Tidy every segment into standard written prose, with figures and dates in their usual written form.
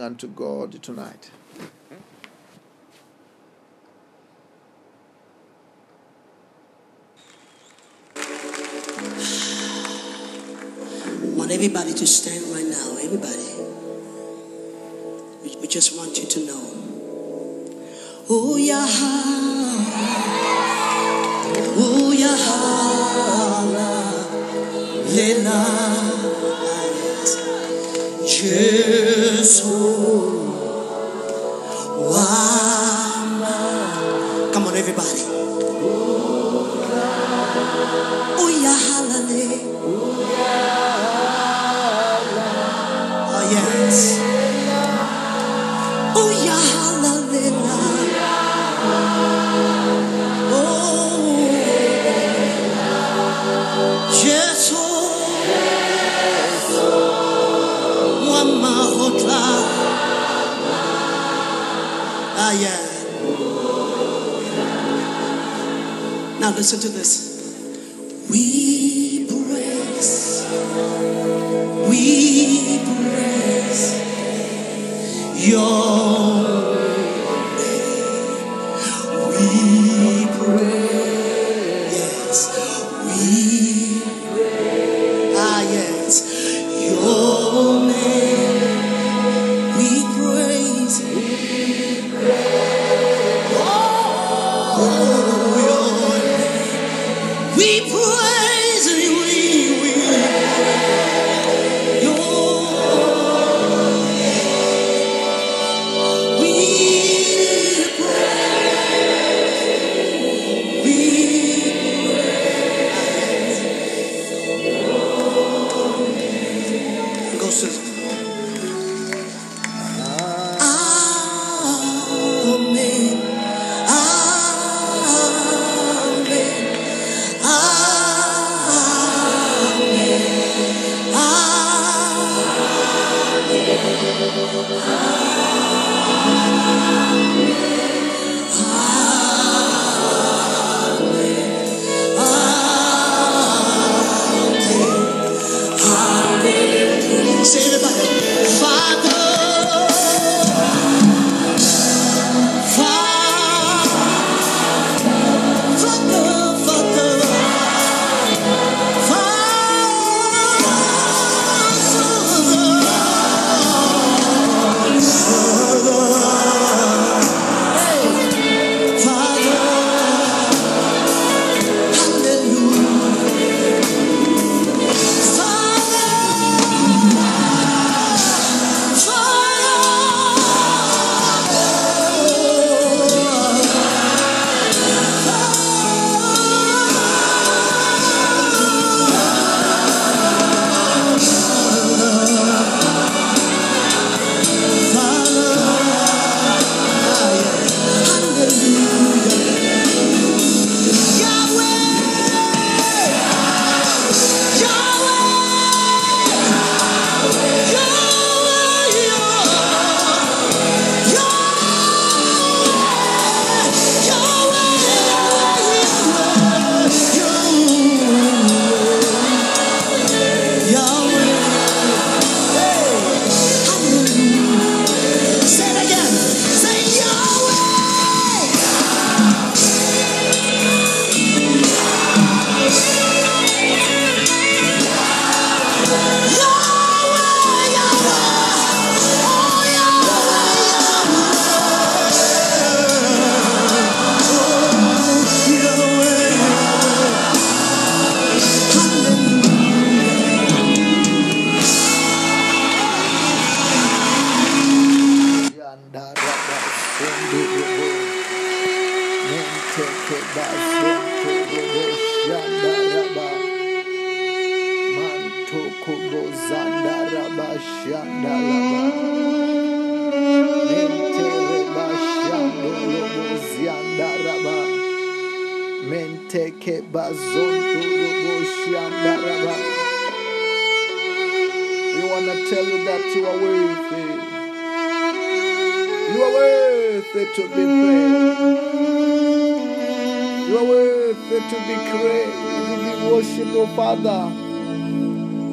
Unto God tonight. I want everybody to stand right now. Everybody. We just want you to know. Oh, yeah. Oh, yeah. Lena. Come on, everybody. Oh, yeah, hallelujah. Oh, yes. Oh, yeah, hallelujah. Oh, yes. Yeah. Now listen to this. We praise your name. We praise, yes. We praise, ah yes, your name.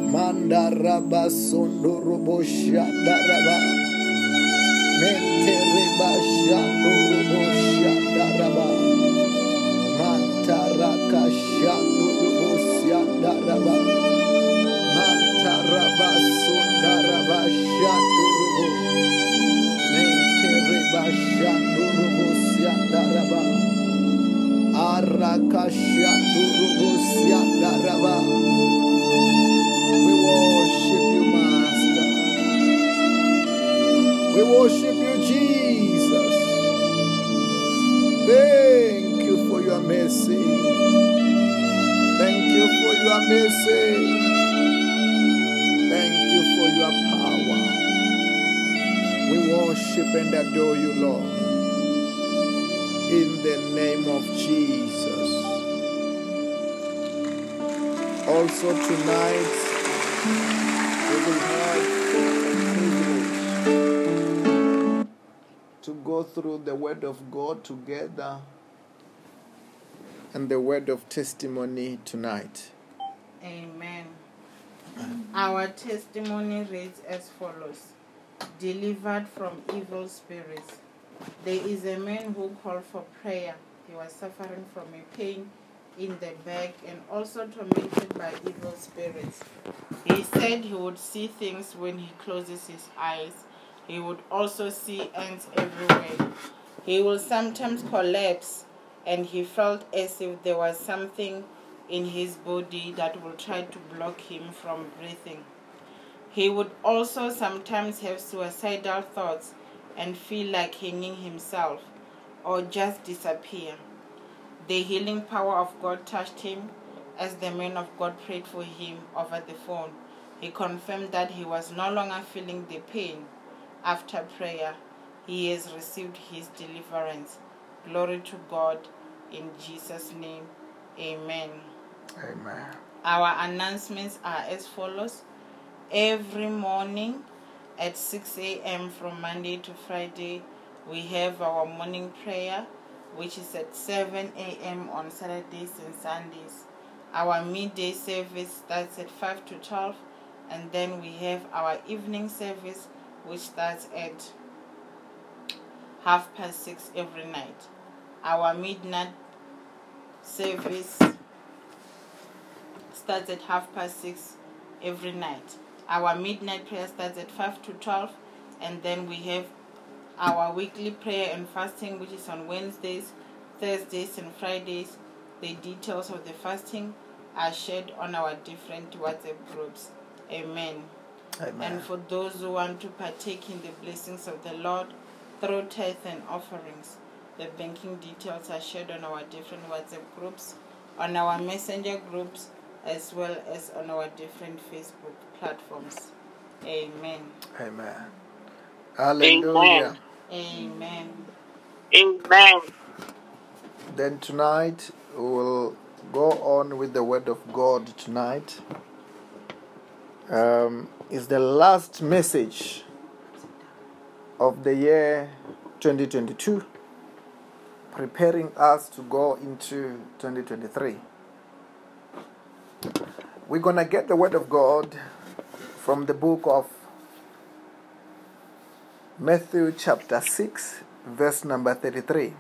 Mandaraba Sondorobo Shandaraba. Marakasha Turubusia Daraba. We worship you, Master. We worship you, Jesus. Thank you for your mercy. Thank you for your mercy. Thank you for your power. We worship and adore you, Lord. In the name of Jesus. Also tonight, we will have the privilege to go through the Word of God together and the Word of Testimony tonight. Amen. Our testimony reads as follows. Delivered from evil spirits. There is a man who called for prayer. He was suffering from a pain in the back and also tormented by evil spirits. He said he would see things when he closes his eyes. He would also see ants everywhere. He will sometimes collapse, and he felt as if there was something in his body that will try to block him from breathing. He would also sometimes have suicidal thoughts and feel like hanging himself or just disappear. The healing power of God touched him as the man of God prayed for him over the phone. He confirmed that he was no longer feeling the pain. After prayer, he has received his deliverance. Glory to God in Jesus' name. Amen. Amen. Our announcements are as follows. Every morning, at 6 a.m. from Monday to Friday, we have our morning prayer, which is at 7 a.m. on Saturdays and Sundays. Our midday service starts at 5 to 12, and then we have our evening service, which starts at 6:30 every night. Our midnight service starts at 6:30 every night. Our midnight prayer starts at 5 to 12, and then we have our weekly prayer and fasting, which is on Wednesdays, Thursdays, and Fridays. The details of the fasting are shared on our different WhatsApp groups. Amen. Amen. And for those who want to partake in the blessings of the Lord through tithe and offerings, the banking details are shared on our different WhatsApp groups, on our messenger groups, as well as on our different Facebook platforms. Amen. Amen. Hallelujah. Amen. Amen. Then tonight we will go on with the Word of God tonight. It's the last message of the year 2022, preparing us to go into 2023. We're going to get the Word of God from the book of Matthew chapter 6, verse number 33.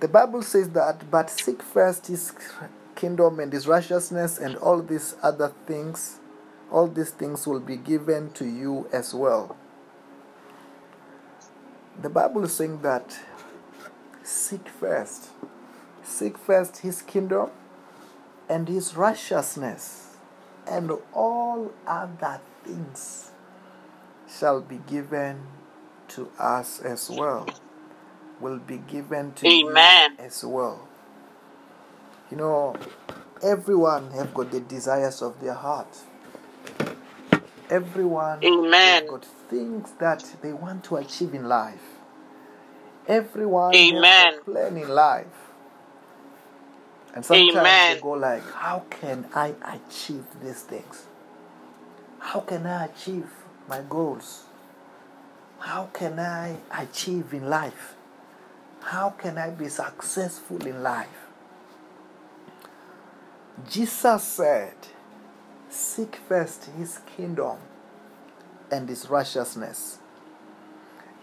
The Bible says that, but seek first His kingdom and His righteousness, and all these things will be given to you as well. The Bible is saying that seek first His kingdom and His righteousness, and all other things shall be given to us as well. Will be given to Amen. You as well. You know, everyone have got the desires of their heart. Everyone Amen. Have got things that they want to achieve in life. Everyone Amen. Have a plan in life. And sometimes Amen. They go like, how can I achieve these things? How can I achieve my goals? How can I achieve in life? How can I be successful in life? Jesus said, seek first His kingdom and His righteousness,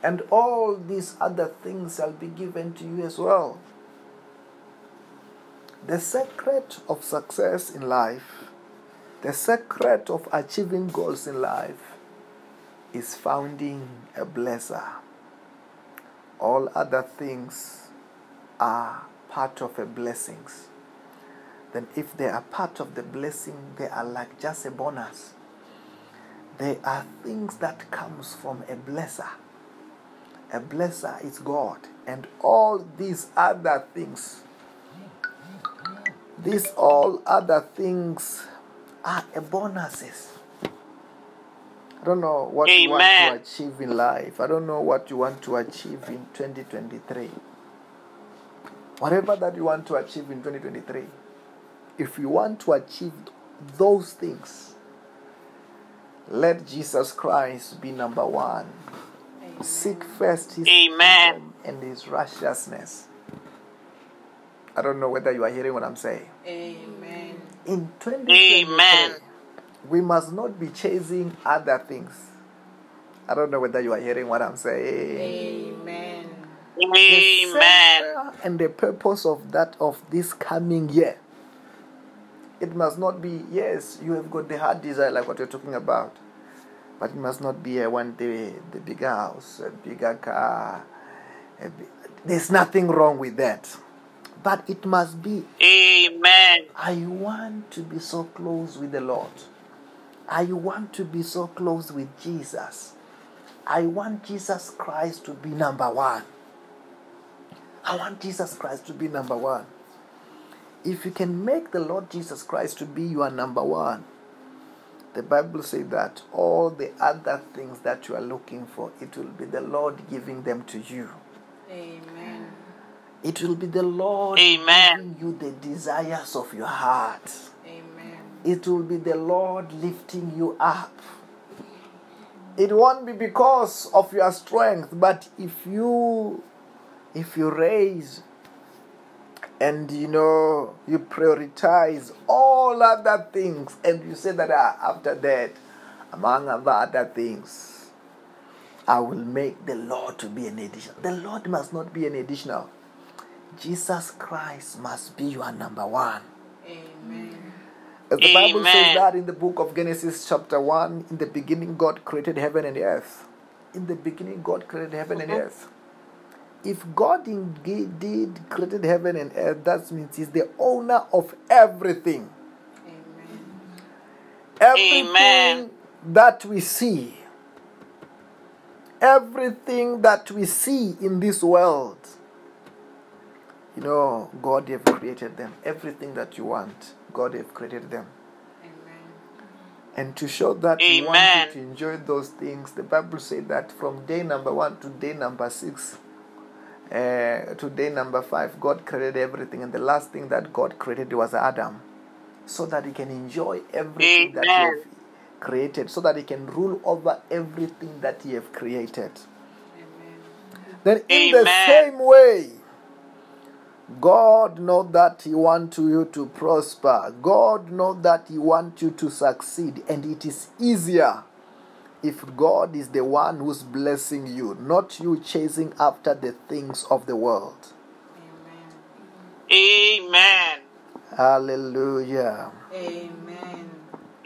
and all these other things shall be given to you as well. The secret of success in life, the secret of achieving goals in life, is finding a blesser. All other things are part of a blessings, then if they are part of the blessing, they are like just a bonus. They are things that comes from a blesser. A blesser is God. And all these other things, these all other things are a bonuses. I don't know what Amen. You want to achieve in life. I don't know what you want to achieve in 2023. Whatever that you want to achieve in 2023, if you want to achieve those things, let Jesus Christ be number one. Amen. Seek first His kingdom and His righteousness. I don't know whether you are hearing what I'm saying. Amen. In 2023, Amen. We must not be chasing other things. I don't know whether you are hearing what I'm saying. Amen. The Amen. And the purpose of that of this coming year, it must not be, yes, you have got the heart desire like what you're talking about, but it must not be I want the bigger house, a bigger car. There's nothing wrong with that. But it must be, Amen. I want to be so close with the Lord. I want to be so close with Jesus. I want Jesus Christ to be number one. I want Jesus Christ to be number one. If you can make the Lord Jesus Christ to be your number one, the Bible says that all the other things that you are looking for, it will be the Lord giving them to you. Amen. It will be the Lord Amen. Giving you the desires of your heart. Amen. It will be the Lord lifting you up. It won't be because of your strength, but if you raise and, you prioritize all other things and you say that after that, among other things, I will make the Lord to be an additional. The Lord must not be an additional. Jesus Christ must be your number one. Amen. As the Bible Amen. Says that in the book of Genesis chapter 1, in the beginning God created heaven and earth. In the beginning God created heaven and earth. If God indeed created heaven and earth, that means He's the owner of everything. Amen. Everything Amen. That we see. Everything that we see in this world. God have created them. Everything that you want, God have created them. Amen. And to show that Amen. We want you to enjoy those things, the Bible says that from day number 1 to day number 6, to day number 5, God created everything, and the last thing that God created was Adam, so that he can enjoy everything Amen. That he have created, so that he can rule over everything that he have created. Amen. Then in Amen. The same way, God knows that He wants you to prosper. God knows that He wants you to succeed, and it is easier if God is the one who's blessing you, not you chasing after the things of the world. Amen. Amen. Hallelujah. Amen.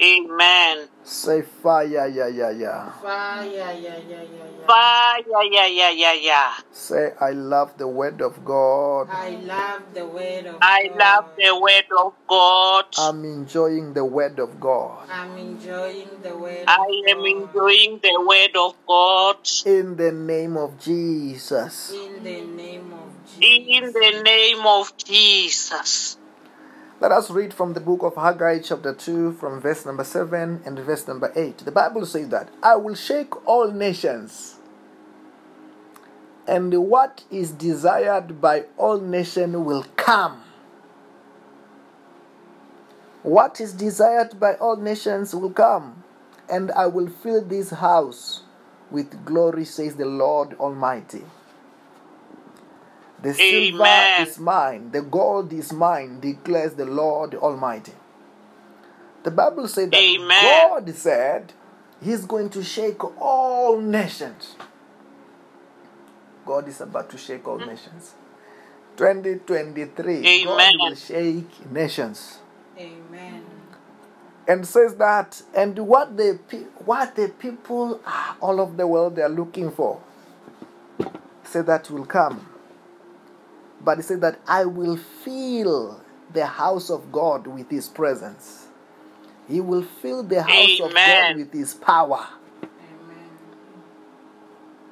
Amen. Say fire, yeah, yeah, yeah. Fire, yeah, yeah, yeah, yeah. Fire, yeah, yeah, yeah, yeah. Say, I love the word of God. I love the word of God. I love the word of God. I'm enjoying the word of God. I'm enjoying the word of God. I am enjoying the word of God. In the name of Jesus. In the name of Jesus. In the name of Jesus. Let us read from the book of Haggai chapter 2 from verse number 7 and verse number 8. The Bible says that, I will shake all nations, and what is desired by all nations will come. What is desired by all nations will come, and I will fill this house with glory, says the Lord Almighty. The silver Amen. Is mine, the gold is mine, declares the Lord Almighty. The Bible says that Amen. God said He's going to shake all nations. God is about to shake all nations. 2023, Amen. God will shake nations. Amen. And says that, and what the people all over the world they are looking for, say that will come. But he said that I will fill the house of God with his presence. He will fill the house Amen. Of God with his power.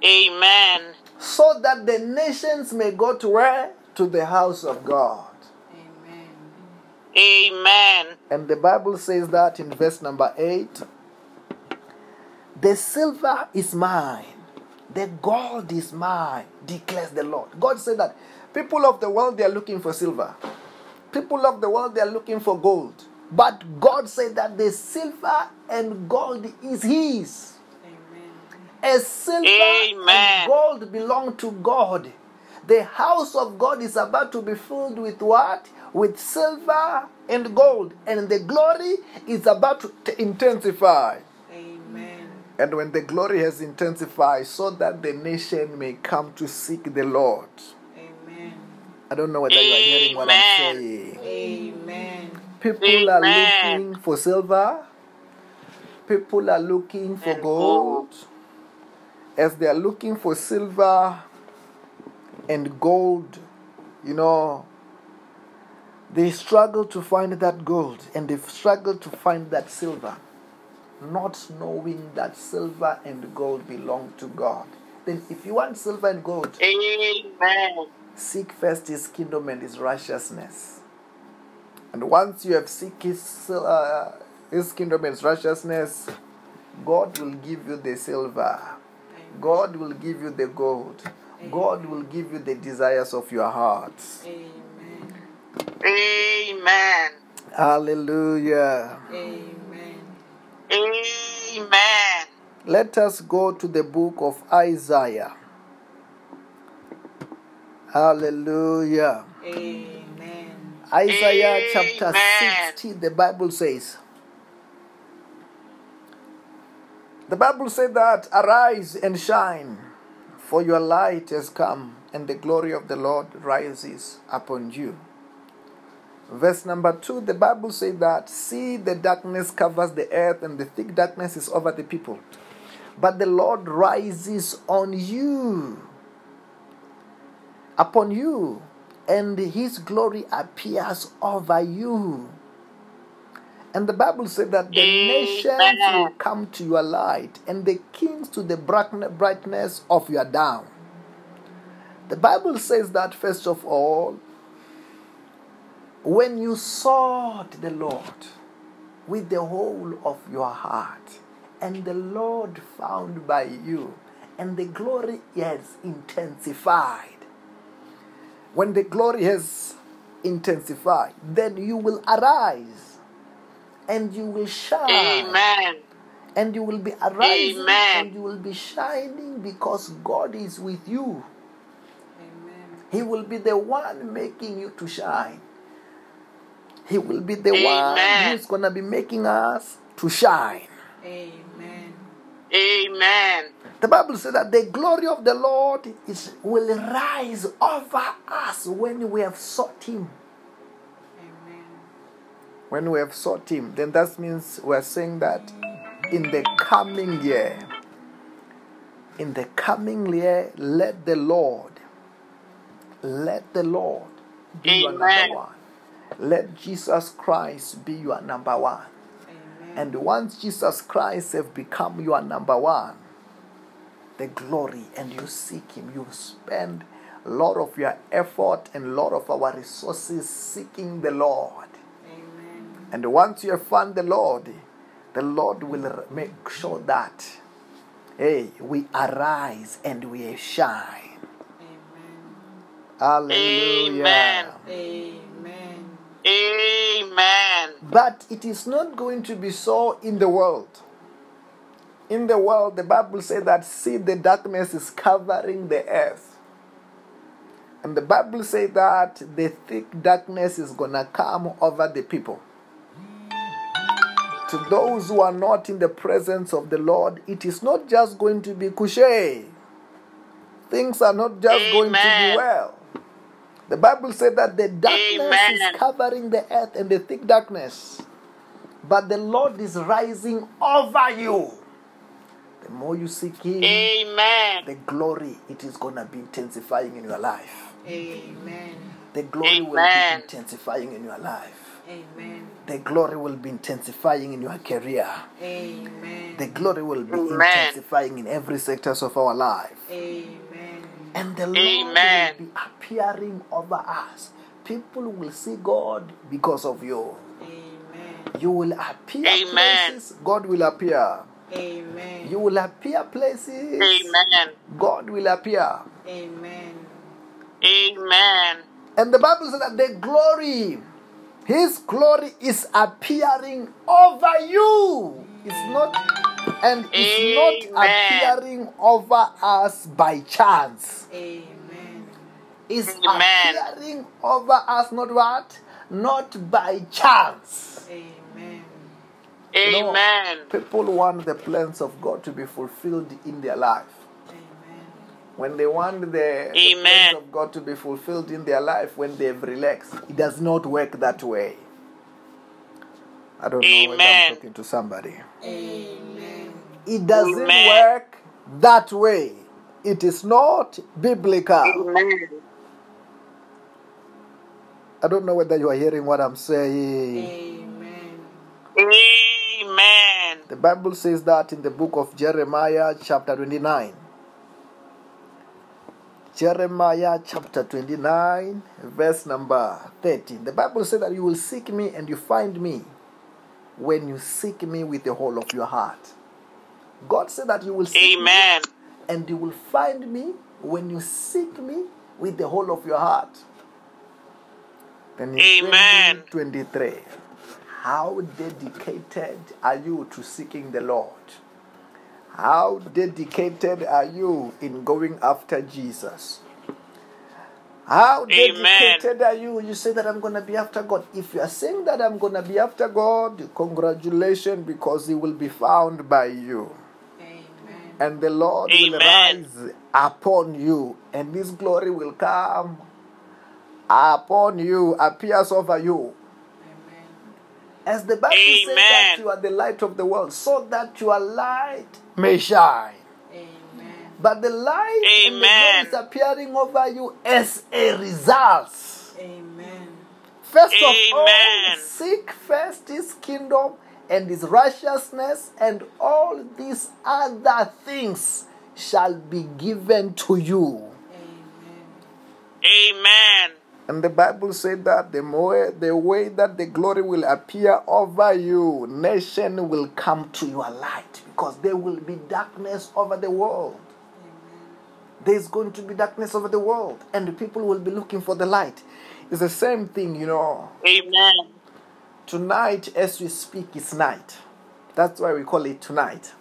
Amen. So that the nations may go to where? To the house of God. Amen. Amen. And the Bible says that in verse number 8. The silver is mine. The gold is mine, declares the Lord. God said that people of the world, they are looking for silver. People of the world, they are looking for gold. But God said that the silver and gold is his. Amen. A silver Amen. And gold belong to God. The house of God is about to be filled with what? With silver and gold. And the glory is about to intensify. Amen. And when the glory has intensified, so that the nation may come to seek the Lord. Amen. I don't know whether Amen. You are hearing what I'm saying. Amen. People are looking for silver. People are looking for gold. As they are looking for silver and gold, you know, they struggle to find that gold and they struggle to find that silver, not knowing that silver and gold belong to God. Then if you want silver and gold, Amen. Seek first his kingdom and his righteousness. And once you have seek his kingdom and righteousness, God will give you the silver. Amen. God will give you the gold. Amen. God will give you the desires of your heart. Amen. Amen. Hallelujah. Amen. Amen. Let us go to the book of Isaiah. Hallelujah. Amen. Isaiah chapter Amen. 60, the Bible says. The Bible said that, arise and shine, for your light has come, and the glory of the Lord rises upon you. Verse number 2, the Bible said that, see, the darkness covers the earth, and the thick darkness is over the people. But the Lord rises upon you. And his glory appears over you. And the Bible said that the nations will come to your light, and the kings to the brightness of your dawn. The Bible says that, first of all, when you sought the Lord with the whole of your heart, and the Lord found by you, and the glory is intensified. When the glory has intensified, then you will arise and you will shine. Amen. And you will be arising Amen. And you will be shining because God is with you. Amen. He will be the one making you to shine. He will be the Amen. One who's going to be making us to shine. Amen. Amen. The Bible says that the glory of the Lord will rise over us when we have sought him. Amen. When we have sought him, then that means we are saying that in the coming year, let the Lord be Amen. Your number one. Let Jesus Christ be your number one. Amen. And once Jesus Christ has become your number one, the glory, and you seek him. You spend a lot of your effort and a lot of our resources seeking the Lord. Amen. And once you have found the Lord will make sure that, hey, we arise and we shine. Amen. Hallelujah. Amen. Amen. Amen. But it is not going to be so in the world. In the world, the Bible says that, see, the darkness is covering the earth. And the Bible says that the thick darkness is going to come over the people. To those who are not in the presence of the Lord, it is not just going to be cushy. Things are not just Amen. Going to be well. The Bible says that the darkness Amen. Is covering the earth and the thick darkness. But the Lord is rising over you. The more you seek him, Amen. The glory, it is going to be intensifying in your life. Amen. The glory will be intensifying in your life. Amen. The glory will be intensifying in your career. Amen. The glory will be intensifying in every sector of our life. Amen. And the Lord will be appearing over us. People will see God because of you. Amen. You will appear places, God will appear. Amen. You will appear places, God will appear. Amen. Amen. And the Bible says that the glory, His glory is appearing over you. It's not appearing over us by chance. Amen. It's appearing over us, not what? Not by chance. Amen. Amen. People want the plans of God to be fulfilled in their life. Amen. When they want the plans of God to be fulfilled in their life, when they've relaxed, it does not work that way. I don't know whether I'm talking to somebody. Amen. It doesn't work that way. It is not biblical. Amen. I don't know whether you are hearing what I'm saying. Amen. Amen. The Bible says that in the book of Jeremiah chapter 29. Jeremiah chapter 29 verse number 13. The Bible says that you will seek me and you find me when you seek me with the whole of your heart. God said that you will seek me and you will find me when you seek me with the whole of your heart. Then in 2023, how dedicated are you to seeking the Lord? How dedicated are you in going after Jesus? How dedicated are you? You say that I'm going to be after God. If you are saying that I'm going to be after God, congratulations, because He will be found by you. Amen. And the Lord will rise upon you, and His glory will come upon you, appears over you. Amen. As the Bible says that you are the light of the world, so that your light may shine. Amen. But the light is appearing over you as a result. Amen. First of all, seek first His kingdom and His righteousness, and all these other things shall be given to you. Amen. Amen. And the Bible said that the way that the glory will appear over you, nation will come to your light, because there will be darkness over the world. Amen. There's going to be darkness over the world, and the people will be looking for the light. It's the same thing, you know. Amen. Tonight, as we speak, is night. That's why we call it tonight.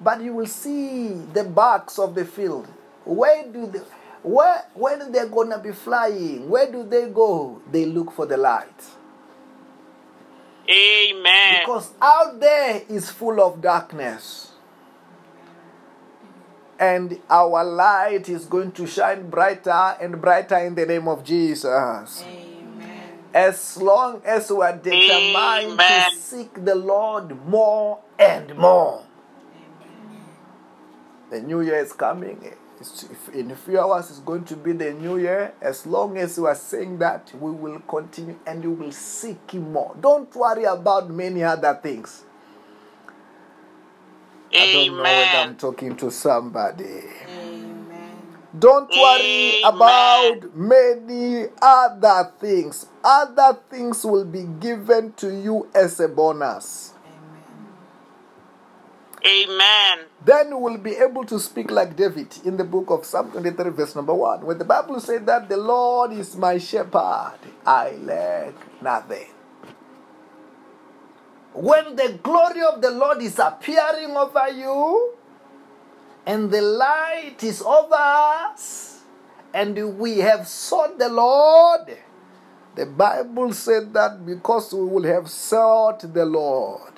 But you will see the bucks of the field. Where are they going to be flying? Where do they go? They look for the light. Amen. Because out there is full of darkness. And our light is going to shine brighter and brighter in the name of Jesus. Amen. As long as we are determined to seek the Lord more and more. Amen. The new year is coming. In a few hours, it's going to be the new year. As long as you are saying that, we will continue and you will seek Him more. Don't worry about many other things. Amen. I don't know whether I'm talking to somebody. Amen. Don't worry about many other things. Other things will be given to you as a bonus. Amen. Then you will be able to speak like David in the book of Psalm 23 verse number 1. When the Bible says that the Lord is my shepherd, I lack nothing. When the glory of the Lord is appearing over you, and the light is over us, and we have sought the Lord, the Bible said that because we will have sought the Lord,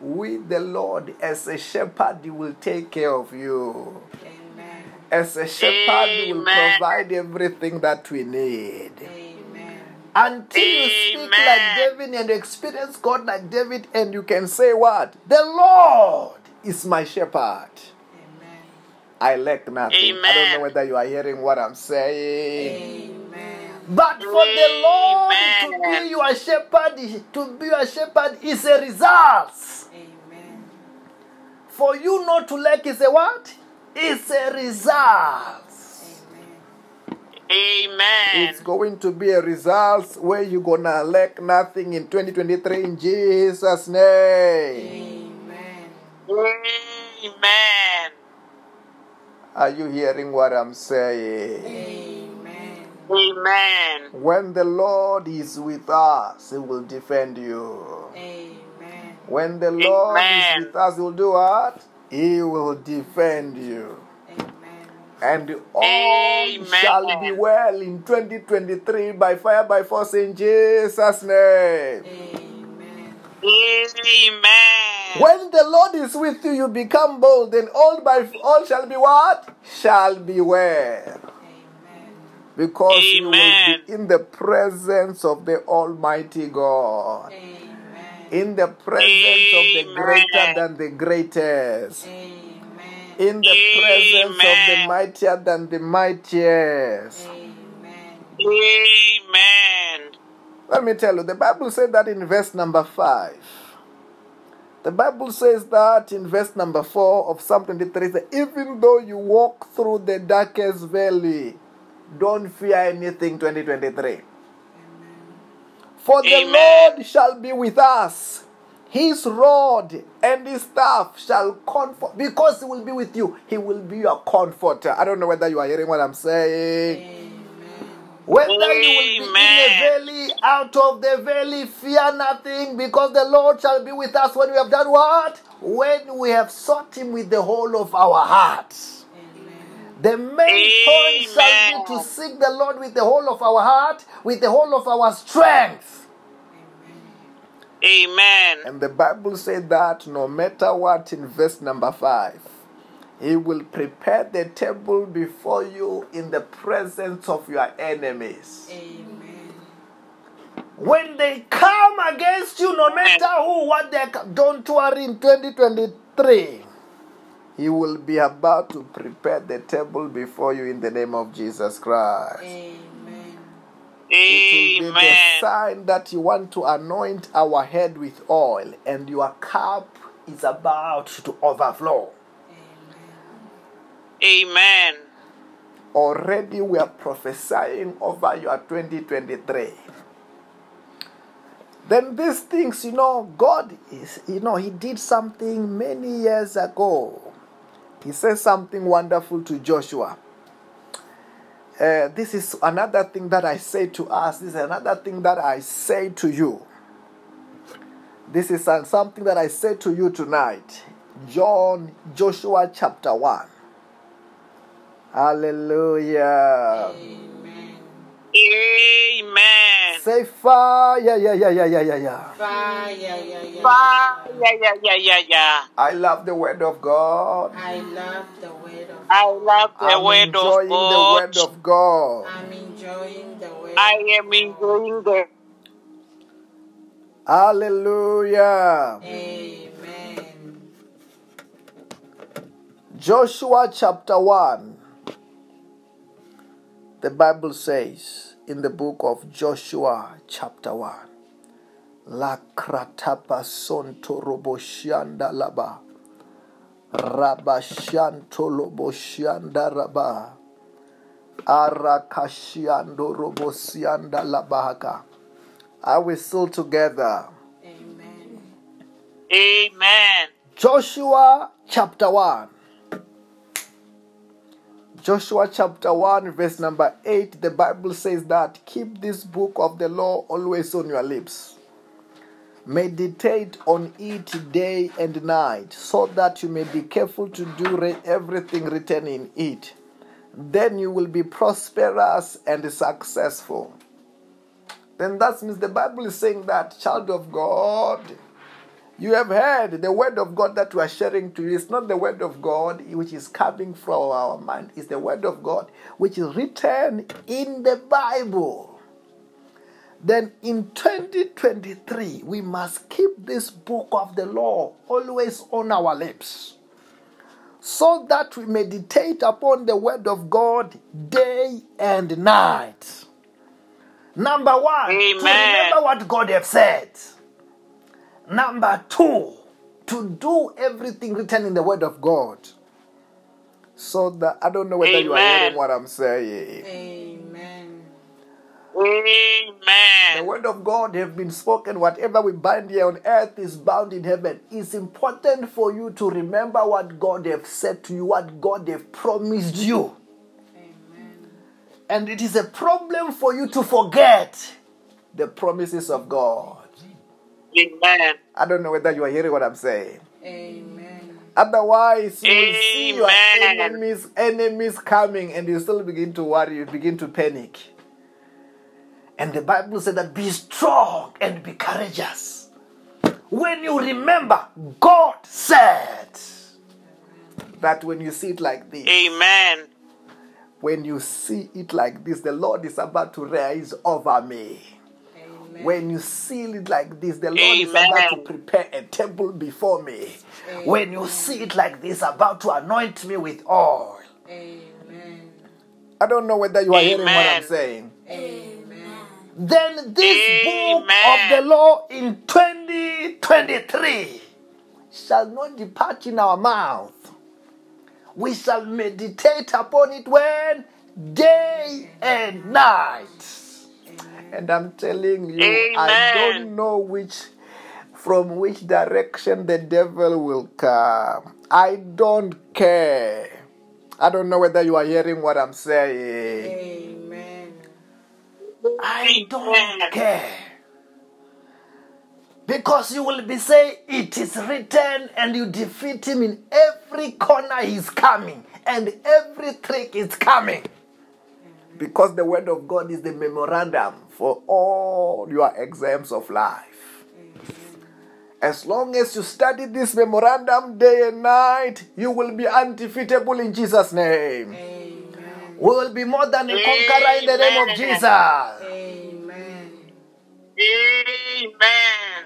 with the Lord as a shepherd, He will take care of you. Amen. As a shepherd, He will provide everything that we need. Amen. Until you speak like David and experience God like David, and you can say what? The Lord is my shepherd. Amen. I lack nothing. Amen. I don't know whether you are hearing what I'm saying. Amen. But for the Lord to be your shepherd, is a result. Amen. For you not to lack is a what? It's a result. Amen. It's going to be a result where you're going to lack nothing in 2023 in Jesus' name. Amen. Amen. Are you hearing what I'm saying? Amen. Amen. When the Lord is with us, He will defend you. Amen. When the Lord is with us, He will do what? He will defend you. And all shall be well in 2023 by fire, by force, in Jesus' name. Amen. Amen. When the Lord is with you, you become bold, and all shall be what? Shall be well. Amen. Because you will be in the presence of the Almighty God. Amen. In the presence of the greater than the greatest. Amen. In the presence of the mightier than the mightiest. Amen. Amen. Let me tell you, the Bible said that in verse number 5. The Bible says that in verse number 4 of Psalm 23, even though you walk through the darkest valley, don't fear anything, 2023. For the Lord shall be with us. His rod and his staff shall comfort, because he will be with you. He will be your comforter. I don't know whether you are hearing what I'm saying. Amen. Whether you will be in the valley, out of the valley, fear nothing, because the Lord shall be with us when we have done what? When we have sought him with the whole of our hearts. The main point shall be to seek the Lord with the whole of our heart, with the whole of our strength. Amen. And the Bible said that no matter what, in verse number 5, he will prepare the table before you in the presence of your enemies. Amen. When they come against you, no matter who, what they don't worry, in 2023, he will be about to prepare the table before you in the name of Jesus Christ. Amen. It will be the sign that you want to anoint our head with oil, and your cup is about to overflow. Amen. Already we are prophesying over your 2023. Then these things, God is, he did something many years ago. He said something wonderful to Joshua. This is another thing that I say to us. This is another thing that I say to you. This is something that I say to you tonight. Joshua chapter 1. Hallelujah. Amen. Amen. Say fire, Fire, I love the word of God. I'm enjoying the word of God. Hallelujah. Amen. Joshua chapter 1. The Bible says in the book of Joshua chapter 1. La kratapa sonto roboshianda laba. Rabashanto loboshianda raba. Arakashiando robosianda labahaka. Are we still together? Amen. Amen. Joshua chapter 1. Joshua chapter 1 verse number 8. The Bible says that keep this book of the law always on your lips. Meditate on it day and night, so that you may be careful to do everything written in it. Then you will be prosperous and successful. Then that means the Bible is saying that, child of God, you have heard the word of God that we are sharing to you. It's not the word of God which is coming from our mind. It's the word of God which is written in the Bible. Then in 2023, we must keep this book of the law always on our lips, so that we meditate upon the word of God day and night. Number one, amen, to remember what God has said. Number two, to do everything written in the word of God. So that, I don't know whether amen, you are hearing what I'm saying. Amen. Amen. The word of God has been spoken. Whatever we bind here on earth is bound in heaven. It's important for you to remember what God has said to you, what God has promised you. Amen. And it is a problem for you to forget the promises of God. Amen. I don't know whether you are hearing what I'm saying. Amen. Otherwise, you will see your enemies coming, and you still begin to worry, you begin to panic. And the Bible said that be strong and be courageous. When you remember, God said that when you see it like this. Amen. When you see it like this, the Lord is about to rise over me. Amen. When you see it like this, the Lord amen, is about to prepare a table before me. Amen. When you see it like this, about to anoint me with oil. Amen. I don't know whether you are amen, hearing what I'm saying. Amen. Then this amen, book of the law in 2023 shall not depart in our mouth. We shall meditate upon it when day and night. And I'm telling you, amen, I don't know from which direction the devil will come. I don't care. I don't know whether you are hearing what I'm saying. Amen. I don't care. Because you will be saying, it is written, and you defeat him in every corner he's coming, and every trick is coming. Because the word of God is the memorandum for all your exams of life. As long as you study this memorandum day and night, you will be undefeatable in Jesus' name. Amen. We will be more than a conqueror in the name of Jesus. Amen. Amen.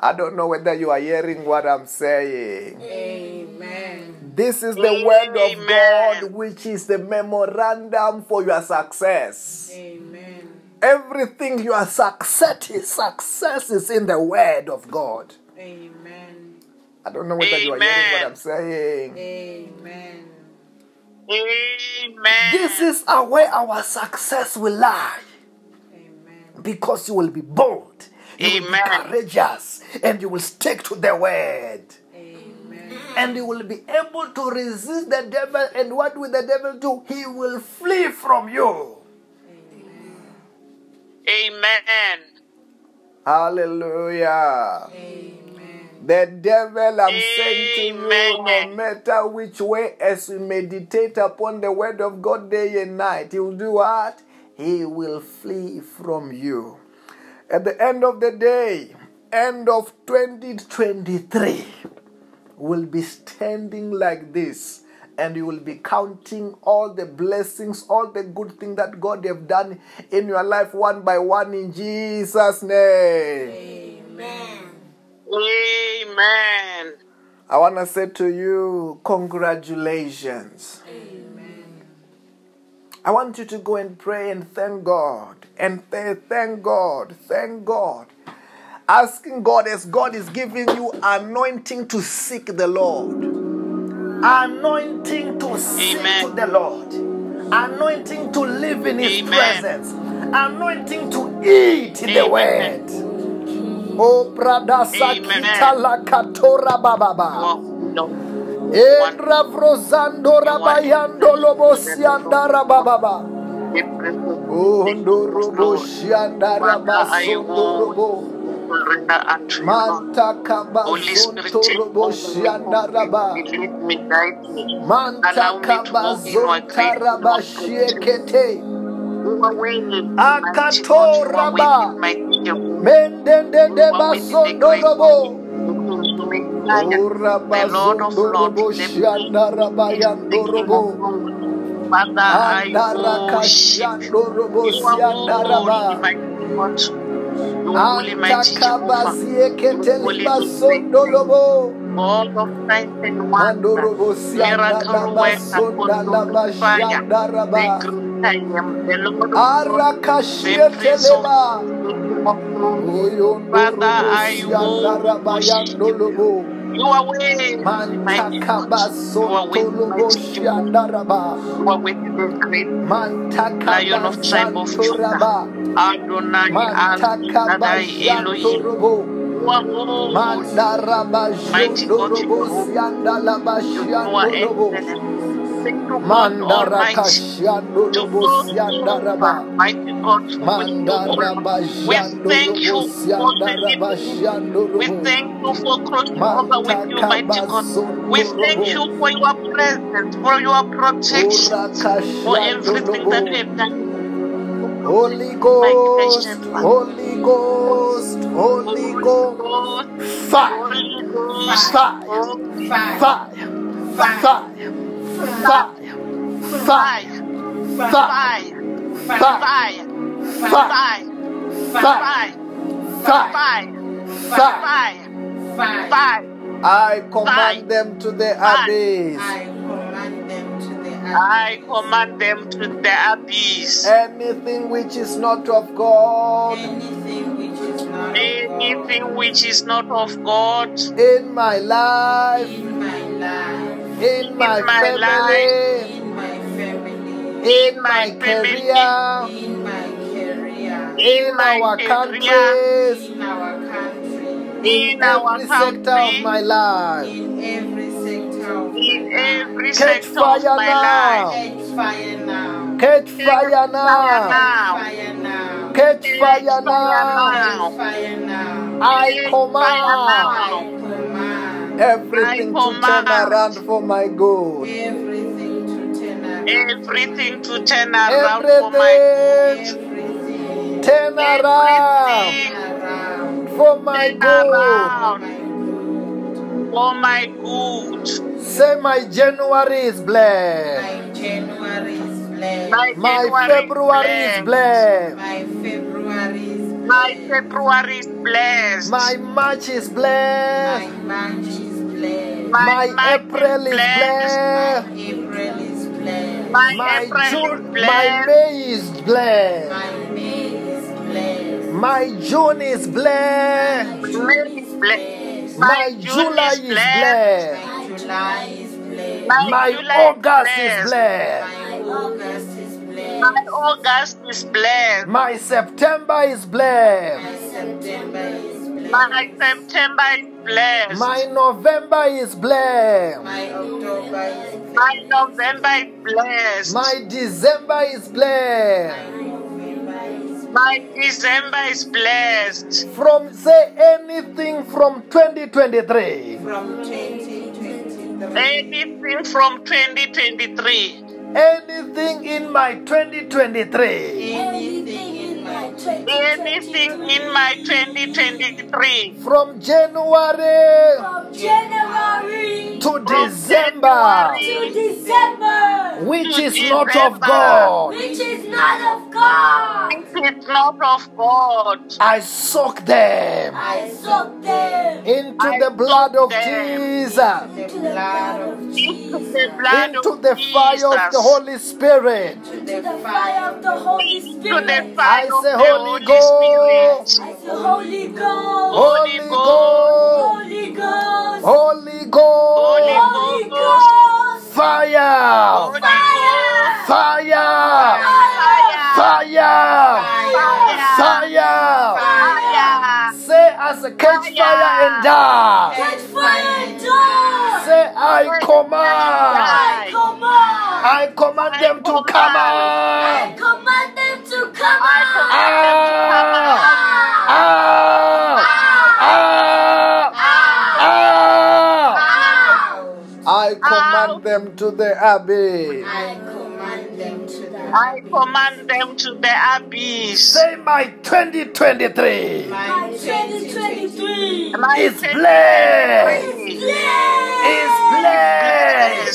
I don't know whether you are hearing what I'm saying. Amen. This is the amen, word of God, which is the memorandum for your success. Amen. Everything your success is in the word of God. Amen. I don't know whether amen, you are hearing what I'm saying. Amen. Amen. This is where our success will lie. Amen. Because you will be bold, you amen, will be courageous, and you will stick to the word. Amen. And you will be able to resist the devil. And what will the devil do? He will flee from you. Amen. Amen. Hallelujah. Amen. The devil, I'm saying to you, no matter which way, as we meditate upon the word of God day and night, he will do what? He will flee from you. At the end of the day, end of 2023, we'll be standing like this, and you will be counting all the blessings, all the good things that God have done in your life one by one in Jesus' name. Amen. Amen. I want to say to you, congratulations. Amen. I want you to go and pray and thank God. And say, thank God. Asking God, as God is giving you anointing to seek the Lord. Anointing to seek amen, the Lord. Anointing to live in his amen, presence. Anointing to eat in amen, the word. Oh, brother, sakita la katora bababa. Endra frozando rabayando lobosianda rabababa. Oh, ndorobosianda rabasundorobo. Manta kabazuntorobosianda raba. Manta kabazuntarabashiekete. Akatoraba Mendendeba Sondorobo Urabazondorobo Shandarabayandorobo Andarakashandorobo Shandaraba Antakabazieketeliba Sondorobo all of signs and wonders, miracle workers, consuming fire, they crucify the Lord of hosts, they praise. Father, I will worship you. You are with my God. You are with my children. You are with the great Lion of tribe of Judah. Adonai, Adonai, Elohim. Mighty God, you are excellent. Mighty God, we thank you for the we thank you for crossing over with you, mighty God. We thank you for your presence, for your protection, for everything that we have done. Holy Ghost, Holy Ghost, Holy Ghost, fire, fire, fire, fire, fire, fire. I command them to the abyss. I command them to the abyss. Anything which is not of God. Anything which is not of God. In my life. In my family. In my career. In our countries. In every sector of my life. In every sector of my life. Catch fire now. Catch fire now. Catch fire now. I command everything to turn around for my good. Everything to turn around for my good. Turn around for my good. For my good. Say my January is blessed. My January is blessed. My February is blessed. My February is blessed. My March is blessed. My April is blessed. My June, my May is blessed. My June is blessed. My July is blessed. My August is blessed. My August is blessed. My September is blessed. My September is blessed. My November is blessed. My November is blessed. My December is blessed. My December is blessed. From say anything from 2023. Anything from 2023. Anything in my 2023. Anything in my 2023. From January. To December. Which is not of God. Which is not of God. Which is not of God. I soak them. Into the blood of Jesus. Into the fire of the Holy Spirit. I say, Holy Ghost. Holy Ghost. Holy Ghost. Fire. Fire. Fire. Fire. Say, as a catch fire and die. Catch fire and die. I command them to come out. I command them to come out. I command them to the abyss. I command them to the abyss. Say my 2023. My 2023 is blessed.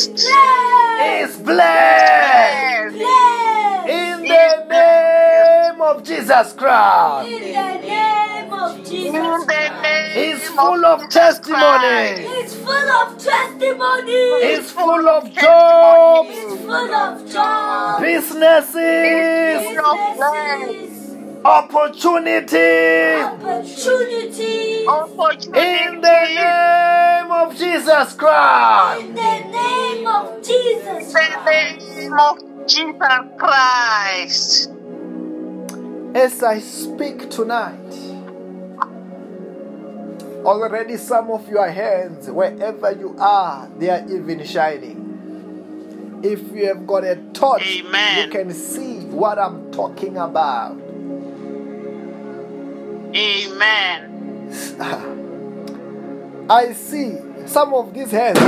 Is blessed. Is blessed. In the name of Jesus Christ. In the name of of Jesus. It's full of testimony. It's full of testimony. It's full of jobs. It's full of jobs. Businesses. Opportunity. In the name of Jesus Christ. In the name of Jesus Christ. In the name of Jesus Christ. As I speak tonight, already some of your hands, wherever you are, they are even shining. If you have got a touch, Amen. You can see what I'm talking about. Amen. I see some of these hands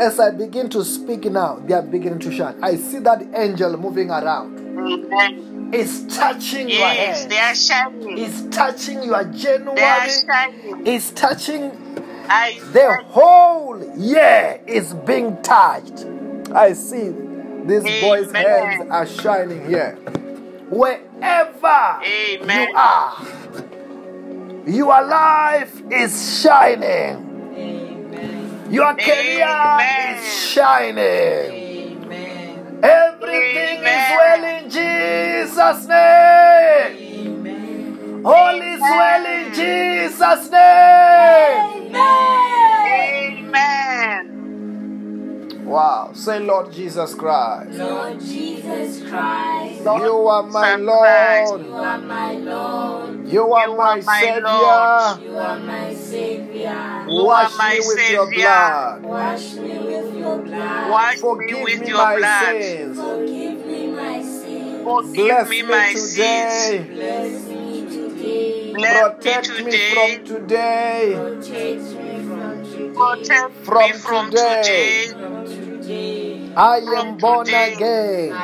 as I begin to speak now, they are beginning to shine. I see that angel moving around. Amen. It's touching your hands. They are shining. It's touching your January. They are shining. It's touching the whole year is being touched. I see these boys' hands are shining here. Wherever you are, your life is shining. Amen. Your career is shining. Amen. Everything is well in Jesus' name. Amen. All is well in Jesus' name. Amen. Amen. Wow. Say, Lord Jesus Christ. Lord Jesus Christ. Lord, you are my Lord. You are my Lord. You are my Savior. You are my Savior. Wash me with your blood. Wash me with your blood. Forgive me my sins. Forgive me my sins. Bless me today. Bless me today. Protect me from today. Protect me from today. I am born again. I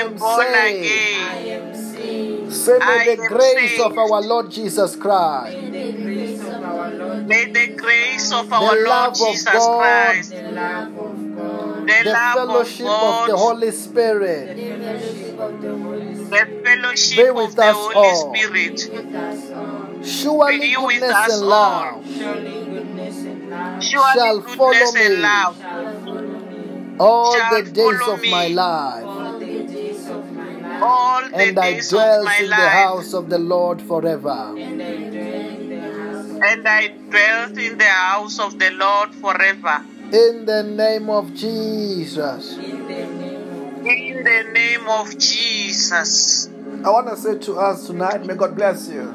am saved. Say, may the grace of our Lord Jesus Christ, may the grace of our Lord Jesus Christ, the fellowship of the Holy Spirit, be with us all. Surely goodness and love shall follow me all the days of my life. And I dwelt in the house of the Lord forever. In the name of Jesus. In the name of Jesus. I want to say to us tonight, may God bless you.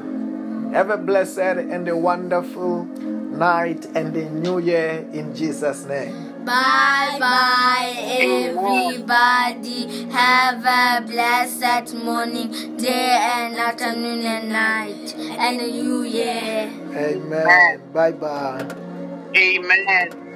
Have a blessed and a wonderful night and a new year in Jesus' name. Bye-bye, everybody. Have a blessed morning, day and afternoon and night. And a new year. Amen. Bye-bye. Amen.